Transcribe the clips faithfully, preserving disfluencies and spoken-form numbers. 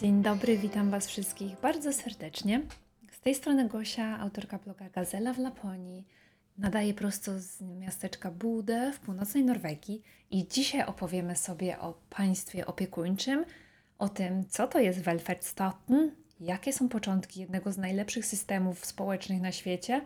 Dzień dobry, witam Was wszystkich bardzo serdecznie. Z tej strony Gosia, autorka bloga Gazela w Laponii. Nadaję prosto z miasteczka Bodø w północnej Norwegii i dzisiaj opowiemy sobie o państwie opiekuńczym, o tym, co to jest Velferdsstaten, jakie są początki jednego z najlepszych systemów społecznych na świecie.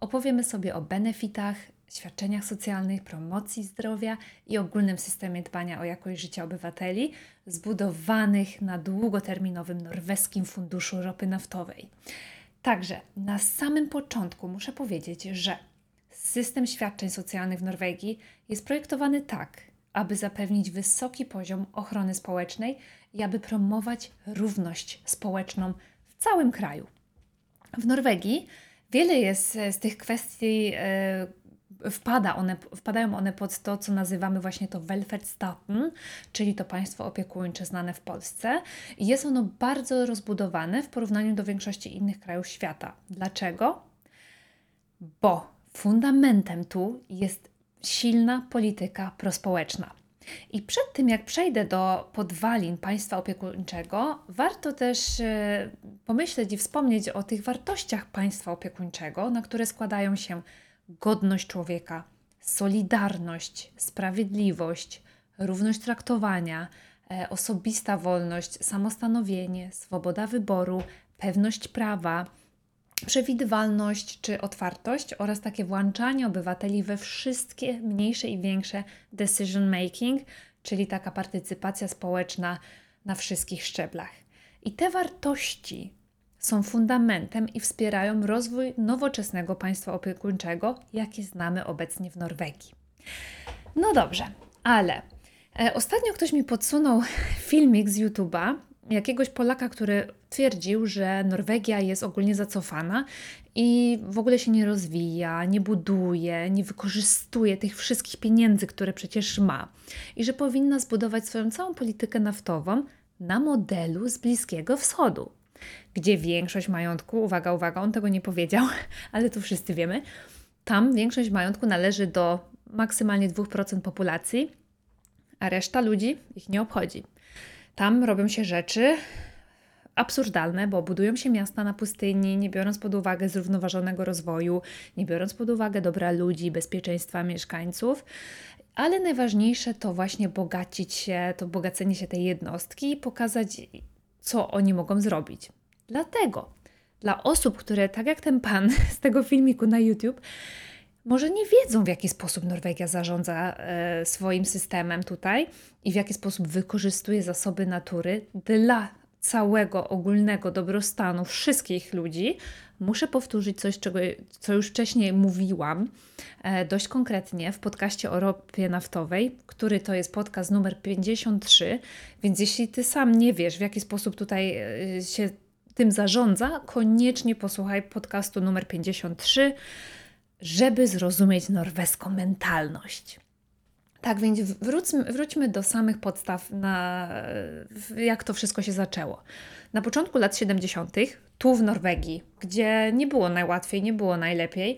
Opowiemy sobie o benefitach, świadczeniach socjalnych, promocji zdrowia i ogólnym systemie dbania o jakość życia obywateli zbudowanych na długoterminowym norweskim funduszu ropy naftowej. Także na samym początku muszę powiedzieć, że system świadczeń socjalnych w Norwegii jest projektowany tak, aby zapewnić wysoki poziom ochrony społecznej i aby promować równość społeczną w całym kraju. W Norwegii wiele jest z tych kwestii, yy, Wpada one, wpadają one pod to, co nazywamy właśnie to Velferdsstaten, czyli to państwo opiekuńcze znane w Polsce. I jest ono bardzo rozbudowane w porównaniu do większości innych krajów świata. Dlaczego? Bo fundamentem tu jest silna polityka prospołeczna. I przed tym, jak przejdę do podwalin państwa opiekuńczego, warto też yy, pomyśleć i wspomnieć o tych wartościach państwa opiekuńczego, na które składają się godność człowieka, solidarność, sprawiedliwość, równość traktowania, e, osobista wolność, samostanowienie, swoboda wyboru, pewność prawa, przewidywalność czy otwartość oraz takie włączanie obywateli we wszystkie mniejsze i większe decision making, czyli taka partycypacja społeczna na wszystkich szczeblach. I te wartości są fundamentem i wspierają rozwój nowoczesnego państwa opiekuńczego, jakie znamy obecnie w Norwegii. No dobrze, ale ostatnio ktoś mi podsunął filmik z YouTube'a jakiegoś Polaka, który twierdził, że Norwegia jest ogólnie zacofana i w ogóle się nie rozwija, nie buduje, nie wykorzystuje tych wszystkich pieniędzy, które przecież ma i że powinna zbudować swoją całą politykę naftową na modelu z Bliskiego Wschodu, gdzie większość majątku, uwaga, uwaga, on tego nie powiedział, ale to wszyscy wiemy, tam większość majątku należy do maksymalnie dwa procent populacji, a reszta ludzi ich nie obchodzi. Tam robią się rzeczy absurdalne, bo budują się miasta na pustyni, nie biorąc pod uwagę zrównoważonego rozwoju, nie biorąc pod uwagę dobra ludzi, bezpieczeństwa mieszkańców, ale najważniejsze to właśnie bogacić się, to bogacenie się tej jednostki i pokazać, co oni mogą zrobić. Dlatego dla osób, które tak jak ten pan z tego filmiku na YouTube, może nie wiedzą, w jaki sposób Norwegia zarządza e, swoim systemem tutaj i w jaki sposób wykorzystuje zasoby natury dla całego ogólnego dobrostanu wszystkich ludzi, muszę powtórzyć coś, czego, co już wcześniej mówiłam e, dość konkretnie w podcaście o ropie naftowej, który to jest podcast numer pięćdziesiąt trzy, więc jeśli Ty sam nie wiesz, w jaki sposób tutaj e, się tym zarządza, koniecznie posłuchaj podcastu numer pięćdziesiąt trzy, żeby zrozumieć norweską mentalność. Tak więc wróćmy, wróćmy do samych podstaw, na, jak to wszystko się zaczęło. Na początku lat siedemdziesiątych, tu w Norwegii, gdzie nie było najłatwiej, nie było najlepiej,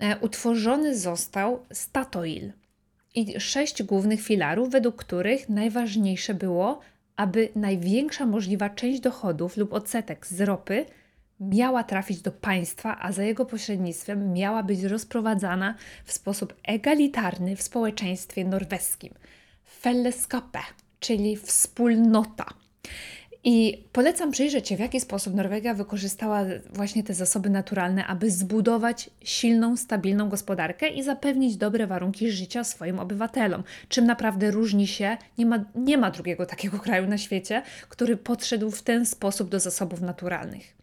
e, utworzony został Statoil i sześć głównych filarów, według których najważniejsze było, aby największa możliwa część dochodów lub odsetek z ropy miała trafić do państwa, a za jego pośrednictwem miała być rozprowadzana w sposób egalitarny w społeczeństwie norweskim. Fellesskapet, czyli wspólnota. I polecam przyjrzeć się, w jaki sposób Norwegia wykorzystała właśnie te zasoby naturalne, aby zbudować silną, stabilną gospodarkę i zapewnić dobre warunki życia swoim obywatelom. Czym naprawdę różni się, nie ma, nie ma drugiego takiego kraju na świecie, który podszedł w ten sposób do zasobów naturalnych.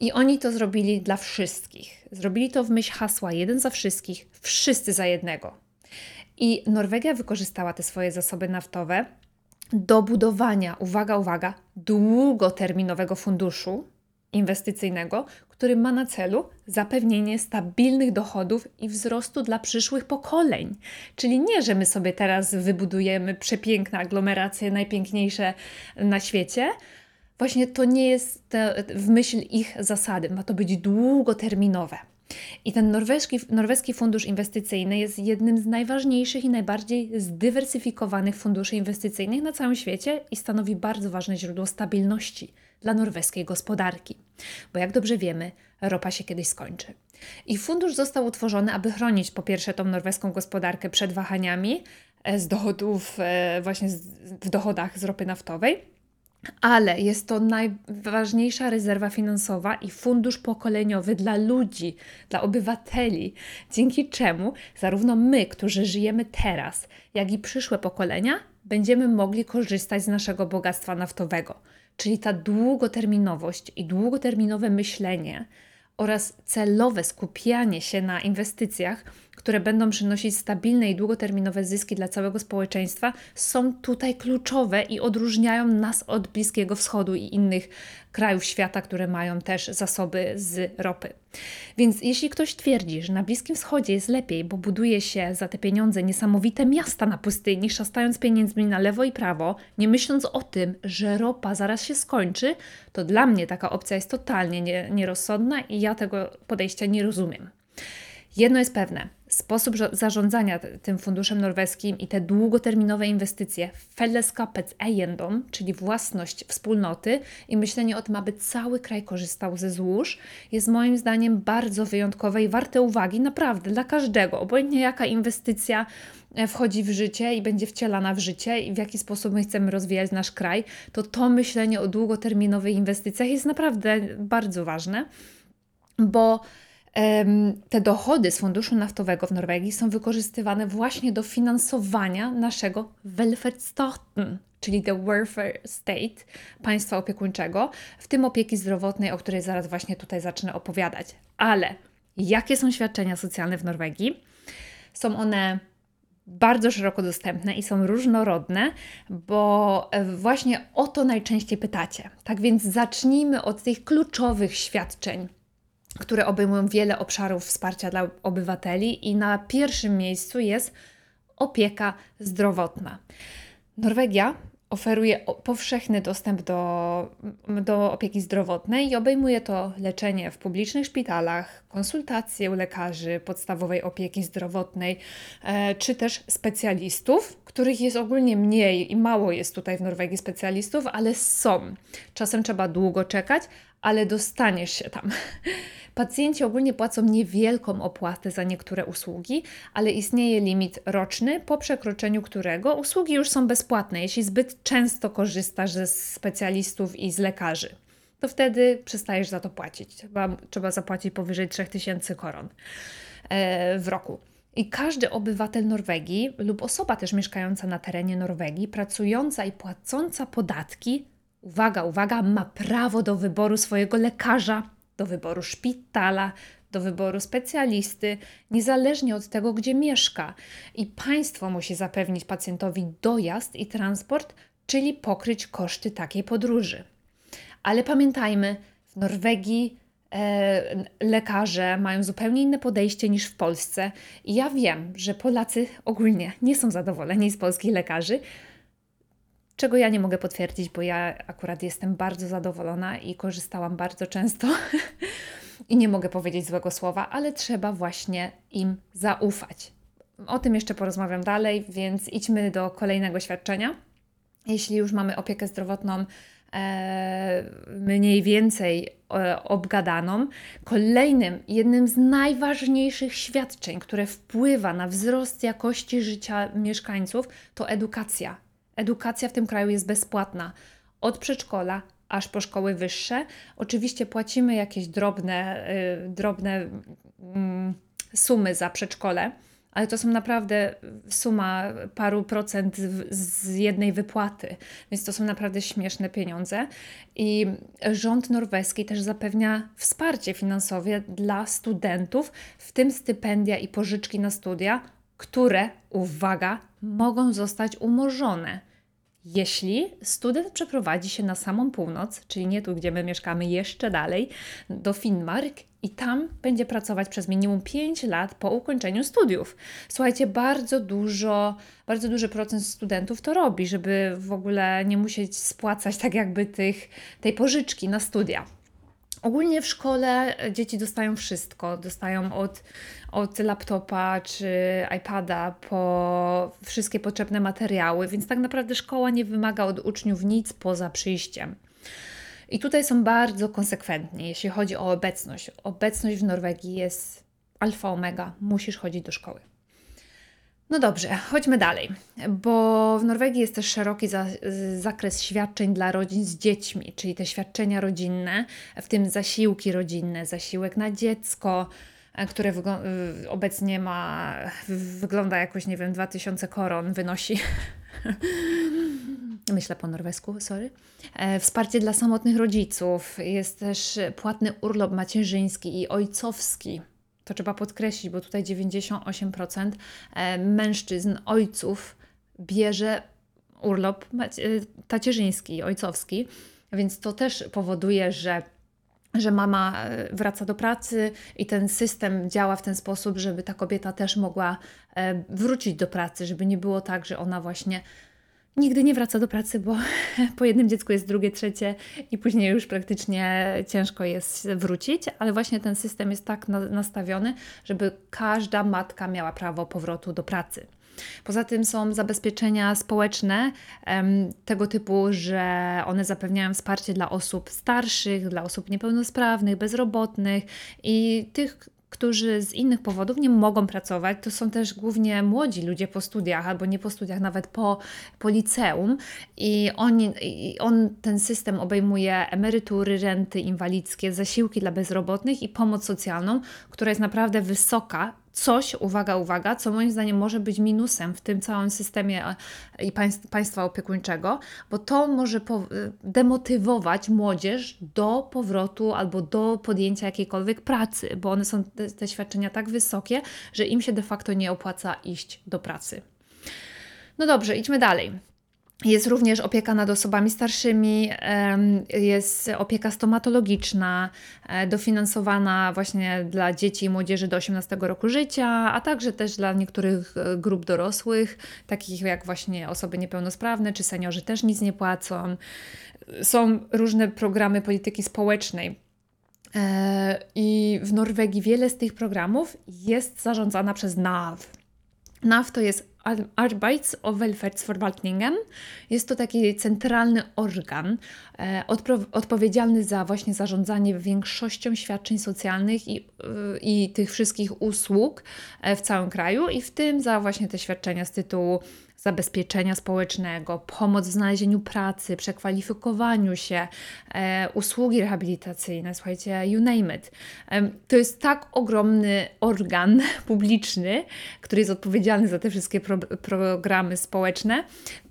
I oni to zrobili dla wszystkich. Zrobili to w myśl hasła jeden za wszystkich, wszyscy za jednego. I Norwegia wykorzystała te swoje zasoby naftowe do budowania, uwaga, uwaga, długoterminowego funduszu inwestycyjnego, który ma na celu zapewnienie stabilnych dochodów i wzrostu dla przyszłych pokoleń. Czyli nie, że my sobie teraz wybudujemy przepiękne aglomeracje, najpiękniejsze na świecie. Właśnie to nie jest w myśl ich zasady, ma to być długoterminowe. I ten norweski, norweski fundusz inwestycyjny jest jednym z najważniejszych i najbardziej zdywersyfikowanych funduszy inwestycyjnych na całym świecie i stanowi bardzo ważne źródło stabilności dla norweskiej gospodarki. Bo jak dobrze wiemy, ropa się kiedyś skończy. I fundusz został utworzony, aby chronić po pierwsze tą norweską gospodarkę przed wahaniami z dochodów, właśnie w dochodach z ropy naftowej, ale jest to najważniejsza rezerwa finansowa i fundusz pokoleniowy dla ludzi, dla obywateli, dzięki czemu zarówno my, którzy żyjemy teraz, jak i przyszłe pokolenia, będziemy mogli korzystać z naszego bogactwa naftowego. Czyli ta długoterminowość i długoterminowe myślenie oraz celowe skupianie się na inwestycjach, które będą przynosić stabilne i długoterminowe zyski dla całego społeczeństwa, są tutaj kluczowe i odróżniają nas od Bliskiego Wschodu i innych krajów świata, które mają też zasoby z ropy. Więc jeśli ktoś twierdzi, że na Bliskim Wschodzie jest lepiej, bo buduje się za te pieniądze niesamowite miasta na pustyni, szastając pieniędzmi na lewo i prawo, nie myśląc o tym, że ropa zaraz się skończy, to dla mnie taka opcja jest totalnie nie, nierozsądna i ja tego podejścia nie rozumiem. Jedno jest pewne, sposób zarządzania tym funduszem norweskim i te długoterminowe inwestycje, fellesskapets-eiendom, czyli własność wspólnoty i myślenie o tym, aby cały kraj korzystał ze złóż, jest moim zdaniem bardzo wyjątkowe i warte uwagi naprawdę dla każdego, obojętnie jaka inwestycja wchodzi w życie i będzie wcielana w życie i w jaki sposób my chcemy rozwijać nasz kraj, to to myślenie o długoterminowych inwestycjach jest naprawdę bardzo ważne, bo te dochody z funduszu naftowego w Norwegii są wykorzystywane właśnie do finansowania naszego Velferdsstaten, czyli the welfare state, państwa opiekuńczego, w tym opieki zdrowotnej, o której zaraz właśnie tutaj zacznę opowiadać. Ale jakie są świadczenia socjalne w Norwegii? Są one bardzo szeroko dostępne i są różnorodne, bo właśnie o to najczęściej pytacie. Tak więc zacznijmy od tych kluczowych świadczeń, które obejmują wiele obszarów wsparcia dla obywateli i na pierwszym miejscu jest opieka zdrowotna. Norwegia oferuje powszechny dostęp do, do opieki zdrowotnej i obejmuje to leczenie w publicznych szpitalach, konsultacje u lekarzy podstawowej opieki zdrowotnej, e, czy też specjalistów, których jest ogólnie mniej i mało jest tutaj w Norwegii specjalistów, ale są. Czasem trzeba długo czekać, ale dostaniesz się tam. Pacjenci ogólnie płacą niewielką opłatę za niektóre usługi, ale istnieje limit roczny, po przekroczeniu którego usługi już są bezpłatne, jeśli zbyt często korzystasz ze specjalistów i z lekarzy. To wtedy przestajesz za to płacić. Trzeba, trzeba zapłacić powyżej trzy tysiące koron w roku. I każdy obywatel Norwegii lub osoba też mieszkająca na terenie Norwegii, pracująca i płacąca podatki, uwaga, uwaga, ma prawo do wyboru swojego lekarza, do wyboru szpitala, do wyboru specjalisty, niezależnie od tego, gdzie mieszka. I państwo musi zapewnić pacjentowi dojazd i transport, czyli pokryć koszty takiej podróży. Ale pamiętajmy, w Norwegii e, lekarze mają zupełnie inne podejście niż w Polsce. I ja wiem, że Polacy ogólnie nie są zadowoleni z polskich lekarzy, czego ja nie mogę potwierdzić, bo ja akurat jestem bardzo zadowolona i korzystałam bardzo często i nie mogę powiedzieć złego słowa, ale trzeba właśnie im zaufać. O tym jeszcze porozmawiam dalej, więc idźmy do kolejnego świadczenia. Jeśli już mamy opiekę zdrowotną e, mniej więcej e, obgadaną, kolejnym, jednym z najważniejszych świadczeń, które wpływa na wzrost jakości życia mieszkańców, to edukacja. Edukacja w tym kraju jest bezpłatna, od przedszkola aż po szkoły wyższe. Oczywiście płacimy jakieś drobne, yy, drobne yy, sumy za przedszkole, ale to są naprawdę suma paru procent z, z jednej wypłaty, więc to są naprawdę śmieszne pieniądze. I rząd norweski też zapewnia wsparcie finansowe dla studentów, w tym stypendia i pożyczki na studia, które, uwaga, mogą zostać umorzone, jeśli student przeprowadzi się na samą północ, czyli nie tu, gdzie my mieszkamy, jeszcze dalej, do Finnmark i tam będzie pracować przez minimum pięć lat po ukończeniu studiów. Słuchajcie, bardzo dużo, bardzo duży procent studentów to robi, żeby w ogóle nie musieć spłacać tak jakby tych, tej pożyczki na studia. Ogólnie w szkole dzieci dostają wszystko. Dostają od, od laptopa czy iPada po wszystkie potrzebne materiały, więc tak naprawdę szkoła nie wymaga od uczniów nic poza przyjściem. I tutaj są bardzo konsekwentni, jeśli chodzi o obecność. Obecność w Norwegii jest alfa omega, musisz chodzić do szkoły. No dobrze, chodźmy dalej, bo w Norwegii jest też szeroki za, zakres świadczeń dla rodzin z dziećmi, czyli te świadczenia rodzinne, w tym zasiłki rodzinne, zasiłek na dziecko, które wygo- obecnie ma, wygląda jakoś, nie wiem, dwa tysiące koron wynosi. Myślę po norwesku, sorry. Wsparcie dla samotnych rodziców, jest też płatny urlop macierzyński i ojcowski. To trzeba podkreślić, bo tutaj dziewięćdziesiąt osiem procent mężczyzn, ojców bierze urlop tacierzyński i ojcowski, więc to też powoduje, że, że mama wraca do pracy i ten system działa w ten sposób, żeby ta kobieta też mogła wrócić do pracy, żeby nie było tak, że ona właśnie nigdy nie wraca do pracy, bo po jednym dziecku jest drugie, trzecie i później już praktycznie ciężko jest wrócić, ale właśnie ten system jest tak nastawiony, żeby każda matka miała prawo powrotu do pracy. Poza tym są zabezpieczenia społeczne tego typu, że one zapewniają wsparcie dla osób starszych, dla osób niepełnosprawnych, bezrobotnych i tych, którzy z innych powodów nie mogą pracować. To są też głównie młodzi ludzie po studiach, albo nie po studiach, nawet po, po liceum. I, oni, i on, ten system obejmuje emerytury, renty inwalidzkie, zasiłki dla bezrobotnych i pomoc socjalną, która jest naprawdę wysoka. Coś, uwaga, uwaga, co moim zdaniem może być minusem w tym całym systemie i państw, państwa opiekuńczego, bo to może po, demotywować młodzież do powrotu albo do podjęcia jakiejkolwiek pracy, bo one są te, te świadczenia tak wysokie, że im się de facto nie opłaca iść do pracy. No dobrze, idźmy dalej. Jest również opieka nad osobami starszymi, jest opieka stomatologiczna, dofinansowana właśnie dla dzieci i młodzieży do osiemnastego roku życia, a także też dla niektórych grup dorosłych, takich jak właśnie osoby niepełnosprawne czy seniorzy też nic nie płacą. Są różne programy polityki społecznej. I w Norwegii wiele z tych programów jest zarządzana przez N A V. N A V to jest Arbeids- og velferdsforvaltningen. Jest to taki centralny organ e, odpro- odpowiedzialny za właśnie zarządzanie większością świadczeń socjalnych i, i, i tych wszystkich usług w całym kraju i w tym za właśnie te świadczenia z tytułu zabezpieczenia społecznego, pomoc w znalezieniu pracy, przekwalifikowaniu się, e, usługi rehabilitacyjne, słuchajcie, you name it. E, to jest tak ogromny organ publiczny, który jest odpowiedzialny za te wszystkie pro, programy społeczne,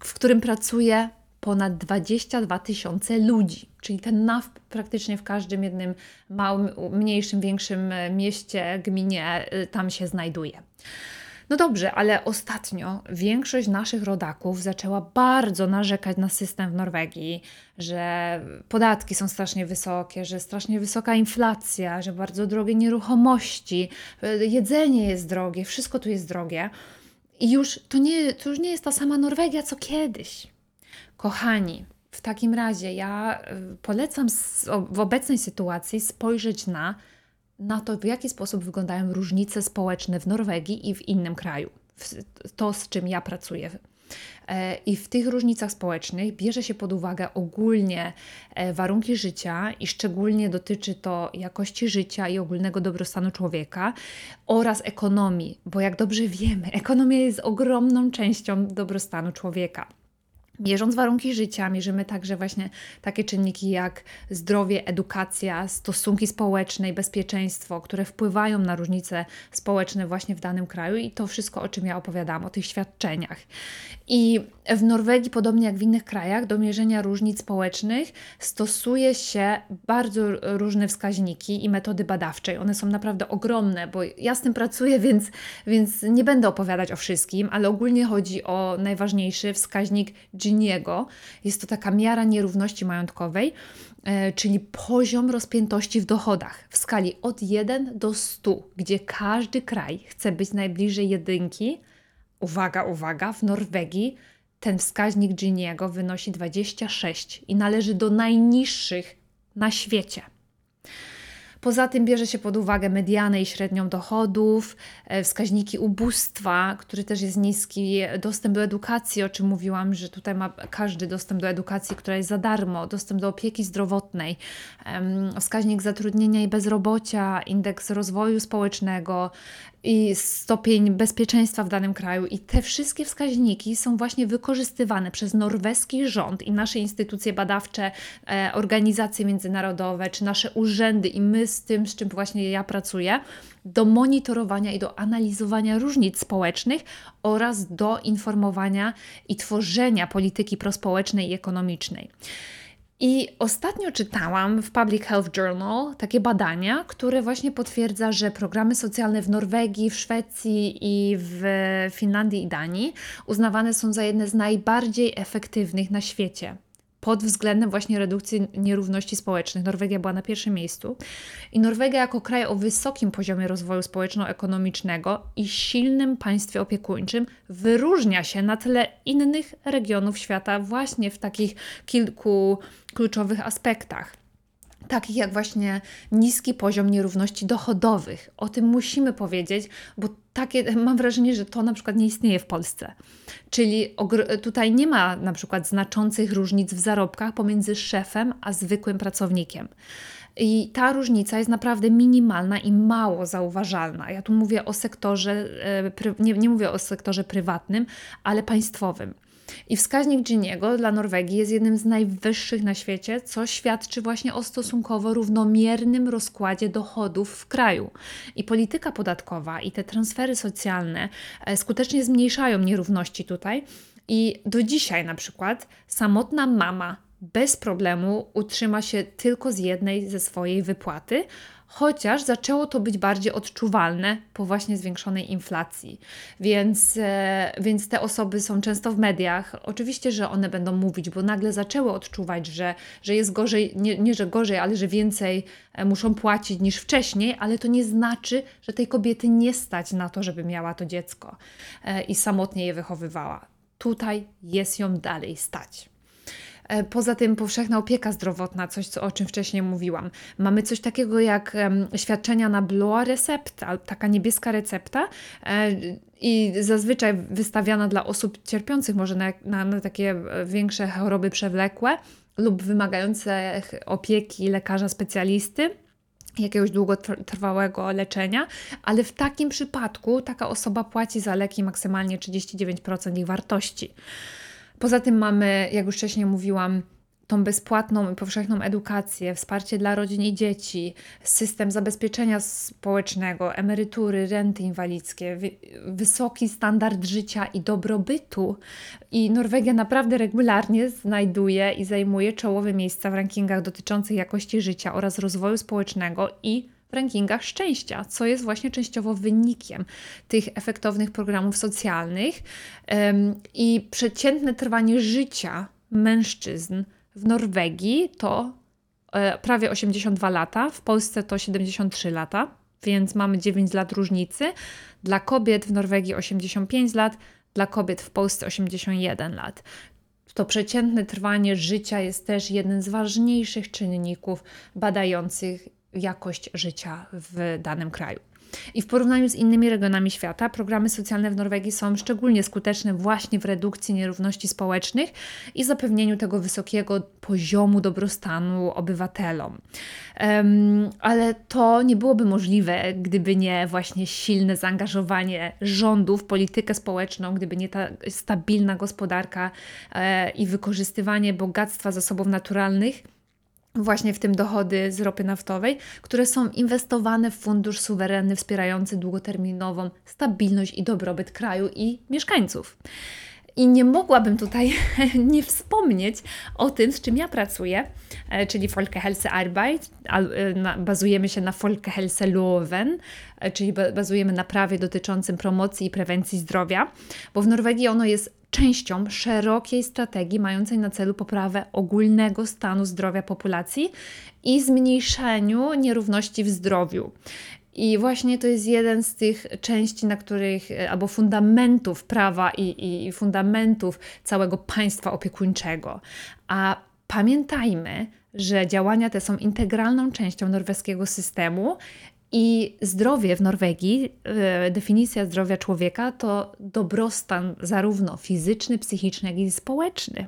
w którym pracuje ponad dwadzieścia dwa tysiące ludzi. Czyli ten N A W praktycznie w każdym jednym małym, mniejszym, większym mieście, gminie tam się znajduje. No dobrze, ale ostatnio większość naszych rodaków zaczęła bardzo narzekać na system w Norwegii, że podatki są strasznie wysokie, że strasznie wysoka inflacja, że bardzo drogie nieruchomości, jedzenie jest drogie, wszystko tu jest drogie. I już to, nie, to już nie jest ta sama Norwegia, co kiedyś. Kochani, w takim razie ja polecam w obecnej sytuacji spojrzeć na na to, w jaki sposób wyglądają różnice społeczne w Norwegii i w innym kraju. To, z czym ja pracuję. I w tych różnicach społecznych bierze się pod uwagę ogólnie warunki życia i szczególnie dotyczy to jakości życia i ogólnego dobrostanu człowieka oraz ekonomii, bo jak dobrze wiemy, ekonomia jest ogromną częścią dobrostanu człowieka. Mierząc warunki życia, mierzymy także właśnie takie czynniki jak zdrowie, edukacja, stosunki społeczne i bezpieczeństwo, które wpływają na różnice społeczne właśnie w danym kraju i to wszystko, o czym ja opowiadam, o tych świadczeniach. I w Norwegii, podobnie jak w innych krajach, do mierzenia różnic społecznych stosuje się bardzo różne wskaźniki i metody badawcze. One są naprawdę ogromne, bo ja z tym pracuję, więc, więc nie będę opowiadać o wszystkim, ale ogólnie chodzi o najważniejszy wskaźnik Giniego. Jest to taka miara nierówności majątkowej, e, czyli poziom rozpiętości w dochodach w skali od jeden do stu, gdzie każdy kraj chce być najbliżej jedynki. Uwaga, uwaga, w Norwegii ten wskaźnik Giniego wynosi dwadzieścia sześć i należy do najniższych na świecie. Poza tym bierze się pod uwagę medianę i średnią dochodów, wskaźniki ubóstwa, który też jest niski, dostęp do edukacji, o czym mówiłam, że tutaj ma każdy dostęp do edukacji, która jest za darmo, dostęp do opieki zdrowotnej, wskaźnik zatrudnienia i bezrobocia, indeks rozwoju społecznego i stopień bezpieczeństwa w danym kraju. I te wszystkie wskaźniki są właśnie wykorzystywane przez norweski rząd i nasze instytucje badawcze, organizacje międzynarodowe czy nasze urzędy i my z tym, z czym właśnie ja pracuję, do monitorowania i do analizowania różnic społecznych oraz do informowania i tworzenia polityki prospołecznej i ekonomicznej. I ostatnio czytałam w Public Health Journal takie badania, które właśnie potwierdza, że programy socjalne w Norwegii, w Szwecji i w Finlandii i Danii uznawane są za jedne z najbardziej efektywnych na świecie pod względem właśnie redukcji nierówności społecznych. Norwegia była na pierwszym miejscu. I Norwegia jako kraj o wysokim poziomie rozwoju społeczno-ekonomicznego i silnym państwie opiekuńczym wyróżnia się na tle innych regionów świata właśnie w takich kilku kluczowych aspektach. Takich jak właśnie niski poziom nierówności dochodowych. O tym musimy powiedzieć, bo takie, mam wrażenie, że to na przykład nie istnieje w Polsce. Czyli tutaj nie ma na przykład znaczących różnic w zarobkach pomiędzy szefem a zwykłym pracownikiem. I ta różnica jest naprawdę minimalna i mało zauważalna. Ja tu mówię o sektorze, nie, nie mówię o sektorze prywatnym, ale państwowym. I wskaźnik Giniego dla Norwegii jest jednym z najwyższych na świecie, co świadczy właśnie o stosunkowo równomiernym rozkładzie dochodów w kraju. I polityka podatkowa i te transfery socjalne skutecznie zmniejszają nierówności tutaj. I do dzisiaj na przykład samotna mama bez problemu utrzyma się tylko z jednej ze swojej wypłaty, chociaż zaczęło to być bardziej odczuwalne po właśnie zwiększonej inflacji. Więc, e, więc te osoby są często w mediach. Oczywiście, że one będą mówić, bo nagle zaczęły odczuwać, że, że jest gorzej, nie, nie że gorzej, ale że więcej muszą płacić niż wcześniej, ale to nie znaczy, że tej kobiety nie stać na to, żeby miała to dziecko e, i samotnie je wychowywała. Tutaj jest ją dalej stać. Poza tym powszechna opieka zdrowotna, coś co, o czym wcześniej mówiłam. Mamy coś takiego jak um, świadczenia na blåa recepta, taka niebieska recepta e, i zazwyczaj wystawiana dla osób cierpiących może na, na, na takie większe choroby przewlekłe lub wymagające opieki lekarza specjalisty, jakiegoś długotrwałego leczenia, ale w takim przypadku taka osoba płaci za leki maksymalnie trzydzieści dziewięć procent ich wartości. Poza tym mamy, jak już wcześniej mówiłam, tą bezpłatną i powszechną edukację, wsparcie dla rodzin i dzieci, system zabezpieczenia społecznego, emerytury, renty inwalidzkie, wy- wysoki standard życia i dobrobytu. I Norwegia naprawdę regularnie znajduje i zajmuje czołowe miejsca w rankingach dotyczących jakości życia oraz rozwoju społecznego i w rankingach szczęścia, co jest właśnie częściowo wynikiem tych efektownych programów socjalnych. Ym, i przeciętne trwanie życia mężczyzn w Norwegii to y, prawie osiemdziesiąt dwa lata, w Polsce to siedemdziesiąt trzy lata, więc mamy dziewięć lat różnicy. Dla kobiet w Norwegii osiemdziesiąt pięć lat, dla kobiet w Polsce osiemdziesiąt jeden lat. To przeciętne trwanie życia jest też jeden z ważniejszych czynników badających jakość życia w danym kraju. I w porównaniu z innymi regionami świata programy socjalne w Norwegii są szczególnie skuteczne właśnie w redukcji nierówności społecznych i zapewnieniu tego wysokiego poziomu dobrostanu obywatelom. Um, ale to nie byłoby możliwe, gdyby nie właśnie silne zaangażowanie rządu w politykę społeczną, gdyby nie ta stabilna gospodarka e, i wykorzystywanie bogactwa zasobów naturalnych, właśnie w tym dochody z ropy naftowej, które są inwestowane w fundusz suwerenny wspierający długoterminową stabilność i dobrobyt kraju i mieszkańców. I nie mogłabym tutaj nie wspomnieć o tym, z czym ja pracuję, czyli Folkehelsearbeid. Bazujemy się na Folkehelseloven, czyli bazujemy na prawie dotyczącym promocji i prewencji zdrowia, bo w Norwegii ono jest częścią szerokiej strategii mającej na celu poprawę ogólnego stanu zdrowia populacji i zmniejszeniu nierówności w zdrowiu. I właśnie to jest jeden z tych części, na których, albo fundamentów prawa i, i fundamentów całego państwa opiekuńczego. A pamiętajmy, że działania te są integralną częścią norweskiego systemu i zdrowie w Norwegii, e, definicja zdrowia człowieka to dobrostan zarówno fizyczny, psychiczny, jak i społeczny.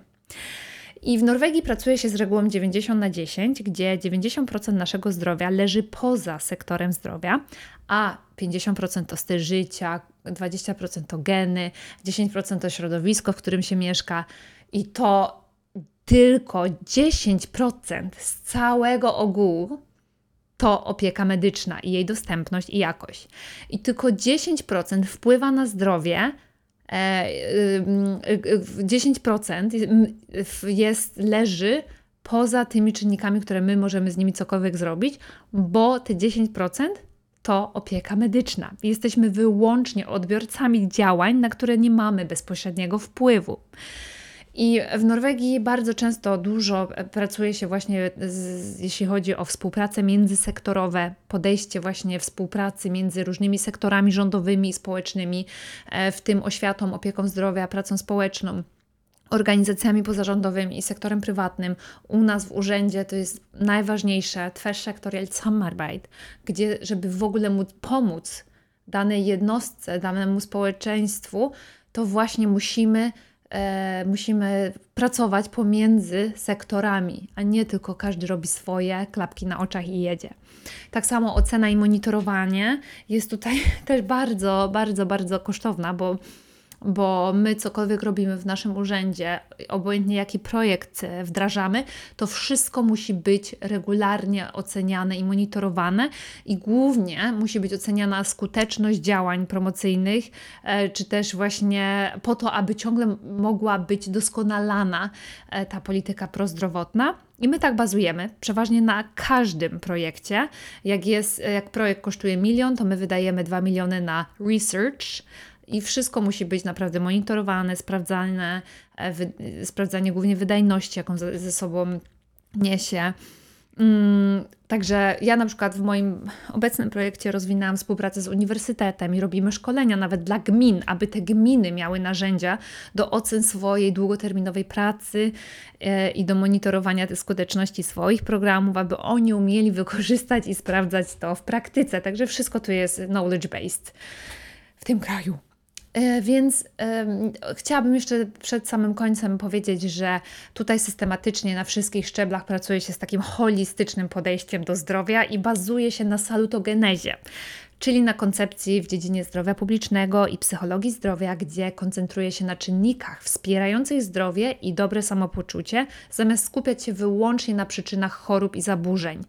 I w Norwegii pracuje się z regułą dziewięćdziesiąt na dziesięć, gdzie dziewięćdziesiąt procent naszego zdrowia leży poza sektorem zdrowia, a pięćdziesiąt procent to styl życia, dwadzieścia procent to geny, dziesięć procent to środowisko, w którym się mieszka i to tylko dziesięć procent z całego ogółu to opieka medyczna i jej dostępność i jakość. I tylko dziesięć procent wpływa na zdrowie, dziesięć procent jest, leży poza tymi czynnikami, które my możemy z nimi cokolwiek zrobić, bo te dziesięć procent to opieka medyczna. Jesteśmy wyłącznie odbiorcami działań, na które nie mamy bezpośredniego wpływu. I w Norwegii bardzo często dużo pracuje się właśnie, z, jeśli chodzi o współpracę międzysektorowe, podejście właśnie współpracy między różnymi sektorami rządowymi i społecznymi, w tym oświatą, opieką zdrowia, pracą społeczną, organizacjami pozarządowymi i sektorem prywatnym. U nas w urzędzie to jest najważniejsze twersektorielt samarbejt, gdzie żeby w ogóle móc pomóc danej jednostce, danemu społeczeństwu, to właśnie musimy E, musimy pracować pomiędzy sektorami, a nie tylko każdy robi swoje, klapki na oczach i jedzie. Tak samo ocena i monitorowanie jest tutaj też bardzo, bardzo, bardzo kosztowna, bo, bo my cokolwiek robimy w naszym urzędzie, obojętnie jaki projekt wdrażamy, to wszystko musi być regularnie oceniane i monitorowane i głównie musi być oceniana skuteczność działań promocyjnych, czy też właśnie po to, aby ciągle mogła być doskonalana ta polityka prozdrowotna. I my tak bazujemy przeważnie na każdym projekcie. Jak jest, jak projekt kosztuje milion, to my wydajemy dwa miliony na research, i wszystko musi być naprawdę monitorowane, sprawdzane, wy, sprawdzanie głównie wydajności, jaką ze, ze sobą niesie. Mm, także ja na przykład w moim obecnym projekcie rozwinęłam współpracę z uniwersytetem i robimy szkolenia nawet dla gmin, aby te gminy miały narzędzia do ocen swojej długoterminowej pracy yy, i do monitorowania tej skuteczności swoich programów, aby oni umieli wykorzystać i sprawdzać to w praktyce. Także wszystko tu jest knowledge-based w tym kraju. Więc um, chciałabym jeszcze przed samym końcem powiedzieć, że tutaj systematycznie na wszystkich szczeblach pracuje się z takim holistycznym podejściem do zdrowia i bazuje się na salutogenezie, czyli na koncepcji w dziedzinie zdrowia publicznego i psychologii zdrowia, gdzie koncentruje się na czynnikach wspierających zdrowie i dobre samopoczucie, zamiast skupiać się wyłącznie na przyczynach chorób i zaburzeń.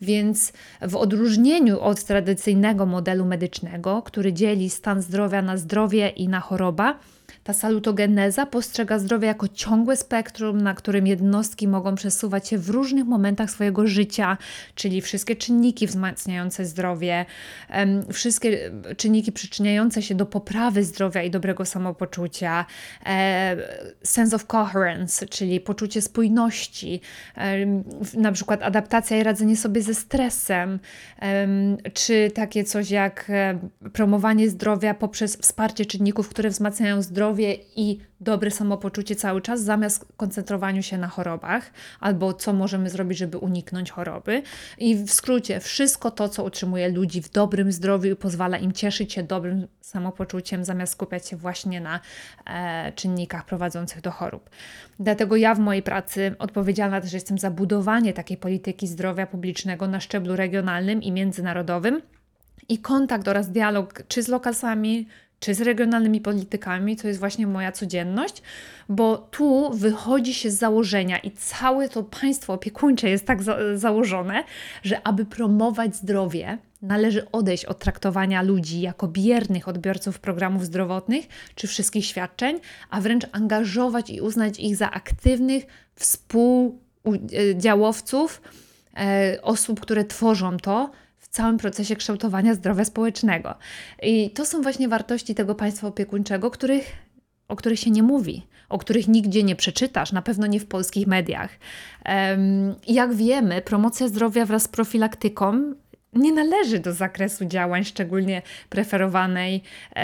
Więc w odróżnieniu od tradycyjnego modelu medycznego, który dzieli stan zdrowia na zdrowie i na choroba, ta salutogeneza postrzega zdrowie jako ciągłe spektrum, na którym jednostki mogą przesuwać się w różnych momentach swojego życia, czyli wszystkie czynniki wzmacniające zdrowie, wszystkie czynniki przyczyniające się do poprawy zdrowia i dobrego samopoczucia, sense of coherence, czyli poczucie spójności, na przykład adaptacja i radzenie sobie ze stresem, czy takie coś jak promowanie zdrowia poprzez wsparcie czynników, które wzmacniają zdrowie i dobre samopoczucie cały czas, zamiast koncentrowaniu się na chorobach albo co możemy zrobić, żeby uniknąć choroby. I w skrócie, wszystko to, co utrzymuje ludzi w dobrym zdrowiu i pozwala im cieszyć się dobrym samopoczuciem, zamiast skupiać się właśnie na e, czynnikach prowadzących do chorób. Dlatego ja w mojej pracy odpowiedzialna też jestem za budowanie takiej polityki zdrowia publicznego na szczeblu regionalnym i międzynarodowym i kontakt oraz dialog czy z lokalsami, czy z regionalnymi politykami, to jest właśnie moja codzienność, bo tu wychodzi się z założenia i całe to państwo opiekuńcze jest tak za- założone, że aby promować zdrowie, należy odejść od traktowania ludzi jako biernych odbiorców programów zdrowotnych czy wszystkich świadczeń, a wręcz angażować i uznać ich za aktywnych współdziałowców, e, osób, które tworzą to, w całym procesie kształtowania zdrowia społecznego. I to są właśnie wartości tego państwa opiekuńczego, których, o których się nie mówi, o których nigdzie nie przeczytasz, na pewno nie w polskich mediach. Um, jak wiemy, promocja zdrowia wraz z profilaktyką nie należy do zakresu działań szczególnie preferowanej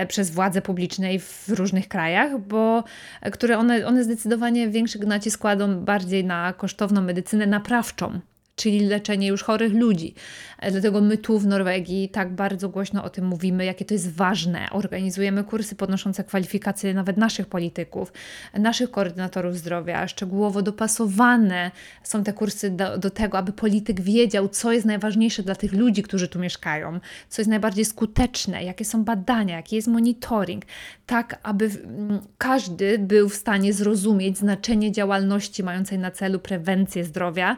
przez władze publicznej w różnych krajach, bo które one, one zdecydowanie większy nacisk kładą bardziej na kosztowną medycynę naprawczą, czyli leczenie już chorych ludzi. Dlatego my tu w Norwegii tak bardzo głośno o tym mówimy, jakie to jest ważne. Organizujemy kursy podnoszące kwalifikacje nawet naszych polityków, naszych koordynatorów zdrowia. Szczegółowo dopasowane są te kursy do, do tego, aby polityk wiedział, co jest najważniejsze dla tych ludzi, którzy tu mieszkają, co jest najbardziej skuteczne, jakie są badania, jaki jest monitoring, tak aby każdy był w stanie zrozumieć znaczenie działalności mającej na celu prewencję zdrowia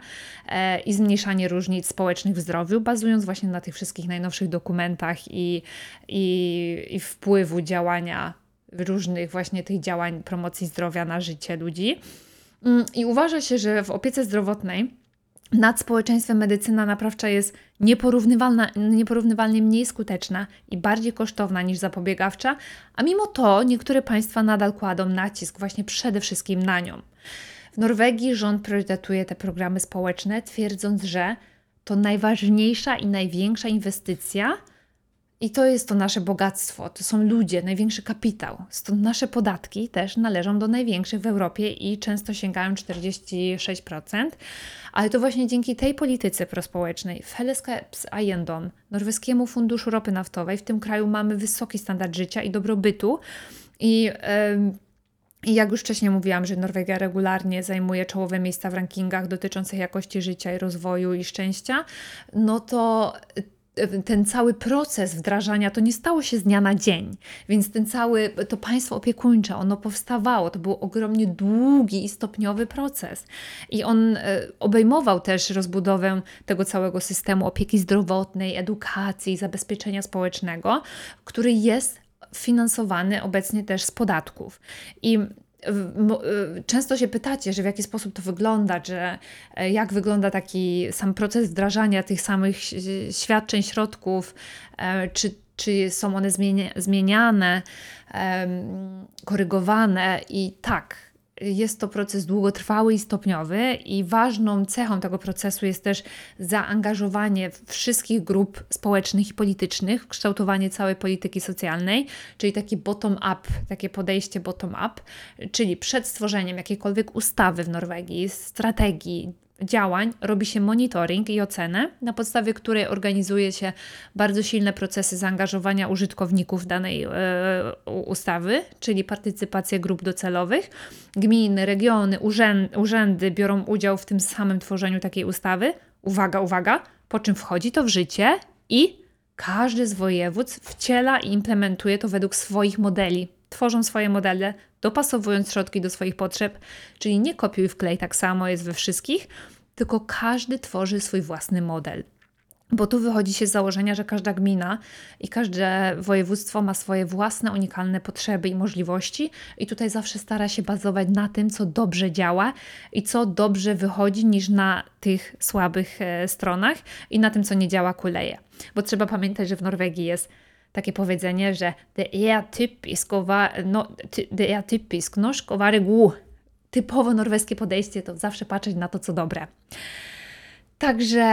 e, i zmniejszanie różnic społecznych w zdrowiu, bazując właśnie na tych wszystkich najnowszych dokumentach i, i, i wpływu działania różnych właśnie tych działań promocji zdrowia na życie ludzi. I uważa się, że w opiece zdrowotnej nad społeczeństwem medycyna naprawcza jest nieporównywalna, nieporównywalnie mniej skuteczna i bardziej kosztowna niż zapobiegawcza, a mimo to niektóre państwa nadal kładą nacisk właśnie przede wszystkim na nią. W Norwegii rząd priorytetuje te programy społeczne, twierdząc, że to najważniejsza i największa inwestycja i to jest to nasze bogactwo, to są ludzie, największy kapitał. Stąd nasze podatki też należą do największych w Europie i często sięgają czterdzieści sześć procent, ale to właśnie dzięki tej polityce prospołecznej, Fellesskapseiendom, norweskiemu funduszu ropy naftowej, w tym kraju mamy wysoki standard życia i dobrobytu i yy, I jak już wcześniej mówiłam, że Norwegia regularnie zajmuje czołowe miejsca w rankingach dotyczących jakości życia i rozwoju i szczęścia, no to ten cały proces wdrażania to nie stało się z dnia na dzień, więc ten cały, to państwo opiekuńcze, ono powstawało, to był ogromnie długi i stopniowy proces i on obejmował też rozbudowę tego całego systemu opieki zdrowotnej, edukacji, zabezpieczenia społecznego, który jest finansowany obecnie też z podatków. I często się pytacie, że w jaki sposób to wygląda, że jak wygląda taki sam proces wdrażania tych samych świadczeń, środków, czy, czy są one zmieniane, korygowane i tak. Jest to proces długotrwały i stopniowy i ważną cechą tego procesu jest też zaangażowanie wszystkich grup społecznych i politycznych, kształtowanie całej polityki socjalnej, czyli taki bottom-up, takie podejście bottom-up, czyli przed stworzeniem jakiejkolwiek ustawy w Norwegii, strategii, działań robi się monitoring i ocenę, na podstawie której organizuje się bardzo silne procesy zaangażowania użytkowników danej e, ustawy, czyli partycypację grup docelowych. Gminy, regiony, urzędy, urzędy biorą udział w tym samym tworzeniu takiej ustawy. Uwaga, uwaga, po czym wchodzi to w życie i każdy z województw wciela i implementuje to według swoich modeli. Tworzą swoje modele, dopasowując środki do swoich potrzeb, czyli nie kopiuj wklej, tak samo jest we wszystkich, tylko każdy tworzy swój własny model. Bo tu wychodzi się z założenia, że każda gmina i każde województwo ma swoje własne, unikalne potrzeby i możliwości i tutaj zawsze stara się bazować na tym, co dobrze działa i co dobrze wychodzi, niż na tych słabych e, stronach i na tym, co nie działa, kuleje. Bo trzeba pamiętać, że w Norwegii jest takie powiedzenie, że det er typisk å være, no, ty, det er typisk norsk å være god. Typowo norweskie podejście to zawsze patrzeć na to, co dobre. Także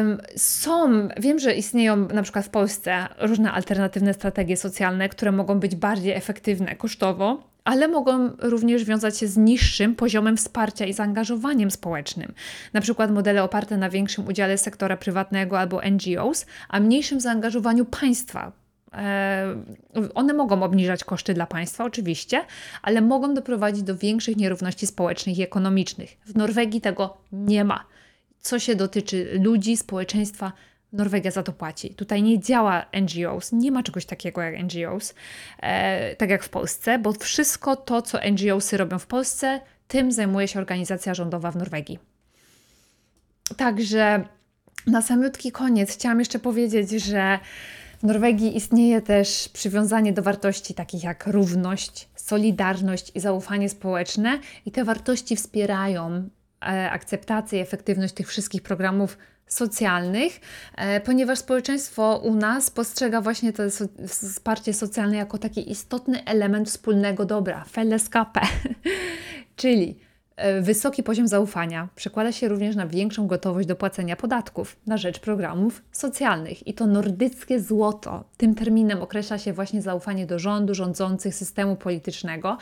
ym, są, wiem, że istnieją na przykład w Polsce różne alternatywne strategie socjalne, które mogą być bardziej efektywne kosztowo, ale mogą również wiązać się z niższym poziomem wsparcia i zaangażowaniem społecznym. Na przykład modele oparte na większym udziale sektora prywatnego albo N G Os, a mniejszym zaangażowaniu państwa. One mogą obniżać koszty dla państwa oczywiście, ale mogą doprowadzić do większych nierówności społecznych i ekonomicznych. W Norwegii tego nie ma. Co się dotyczy ludzi, społeczeństwa, Norwegia za to płaci. Tutaj nie działa N G Os, nie ma czegoś takiego jak N G Os, e, tak jak w Polsce, bo wszystko to, co N G Osy robią w Polsce, tym zajmuje się organizacja rządowa w Norwegii. Także na samiutki koniec chciałam jeszcze powiedzieć, że w Norwegii istnieje też przywiązanie do wartości takich jak równość, solidarność i zaufanie społeczne i te wartości wspierają e, akceptację i efektywność tych wszystkich programów socjalnych, ponieważ społeczeństwo u nas postrzega właśnie to so- wsparcie socjalne jako taki istotny element wspólnego dobra, fellesskapet, czyli Wysoki poziom zaufania przekłada się również na większą gotowość do płacenia podatków na rzecz programów socjalnych. I to nordyckie złoto. Tym terminem określa się właśnie zaufanie do rządu, rządzących, systemu politycznego.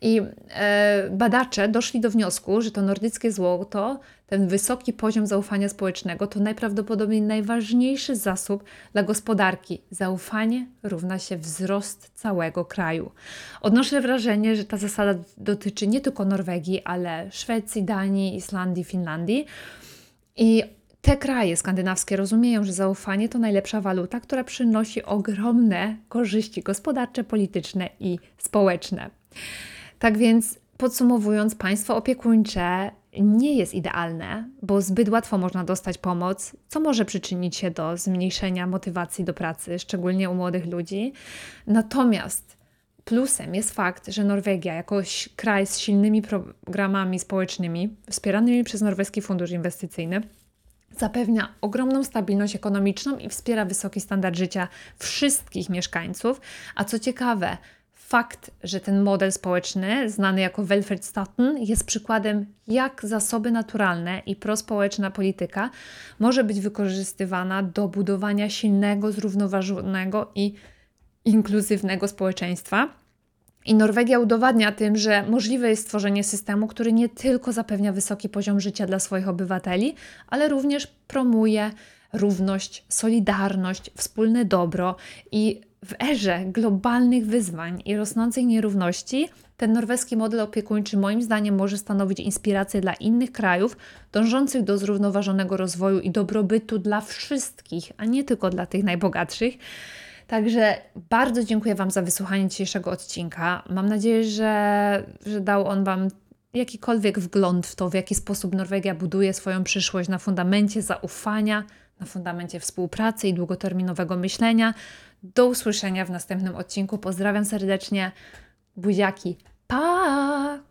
I e, badacze doszli do wniosku, że to nordyckie złoto, ten wysoki poziom zaufania społecznego to najprawdopodobniej najważniejszy zasób dla gospodarki. Zaufanie równa się wzrost całego kraju. Odnoszę wrażenie, że ta zasada dotyczy nie tylko Norwegii, ale Szwecji, Danii, Islandii, Finlandii. I te kraje skandynawskie rozumieją, że zaufanie to najlepsza waluta, która przynosi ogromne korzyści gospodarcze, polityczne i społeczne. Tak więc podsumowując, państwo opiekuńcze nie jest idealne, bo zbyt łatwo można dostać pomoc, co może przyczynić się do zmniejszenia motywacji do pracy, szczególnie u młodych ludzi. Natomiast plusem jest fakt, że Norwegia jako kraj z silnymi programami społecznymi, wspieranymi przez Norweski Fundusz Inwestycyjny, zapewnia ogromną stabilność ekonomiczną i wspiera wysoki standard życia wszystkich mieszkańców, a co ciekawe, fakt, że ten model społeczny, znany jako Velferdsstaten, jest przykładem, jak zasoby naturalne i prospołeczna polityka może być wykorzystywana do budowania silnego, zrównoważonego i inkluzywnego społeczeństwa. I Norwegia udowadnia tym, że możliwe jest stworzenie systemu, który nie tylko zapewnia wysoki poziom życia dla swoich obywateli, ale również promuje równość, solidarność, wspólne dobro i w erze globalnych wyzwań i rosnącej nierówności ten norweski model opiekuńczy moim zdaniem może stanowić inspirację dla innych krajów dążących do zrównoważonego rozwoju i dobrobytu dla wszystkich, a nie tylko dla tych najbogatszych. Także bardzo dziękuję Wam za wysłuchanie dzisiejszego odcinka. Mam nadzieję, że, że dał on Wam jakikolwiek wgląd w to, w jaki sposób Norwegia buduje swoją przyszłość na fundamencie zaufania, na fundamencie współpracy i długoterminowego myślenia. Do usłyszenia w następnym odcinku. Pozdrawiam serdecznie. Buziaki. Pa!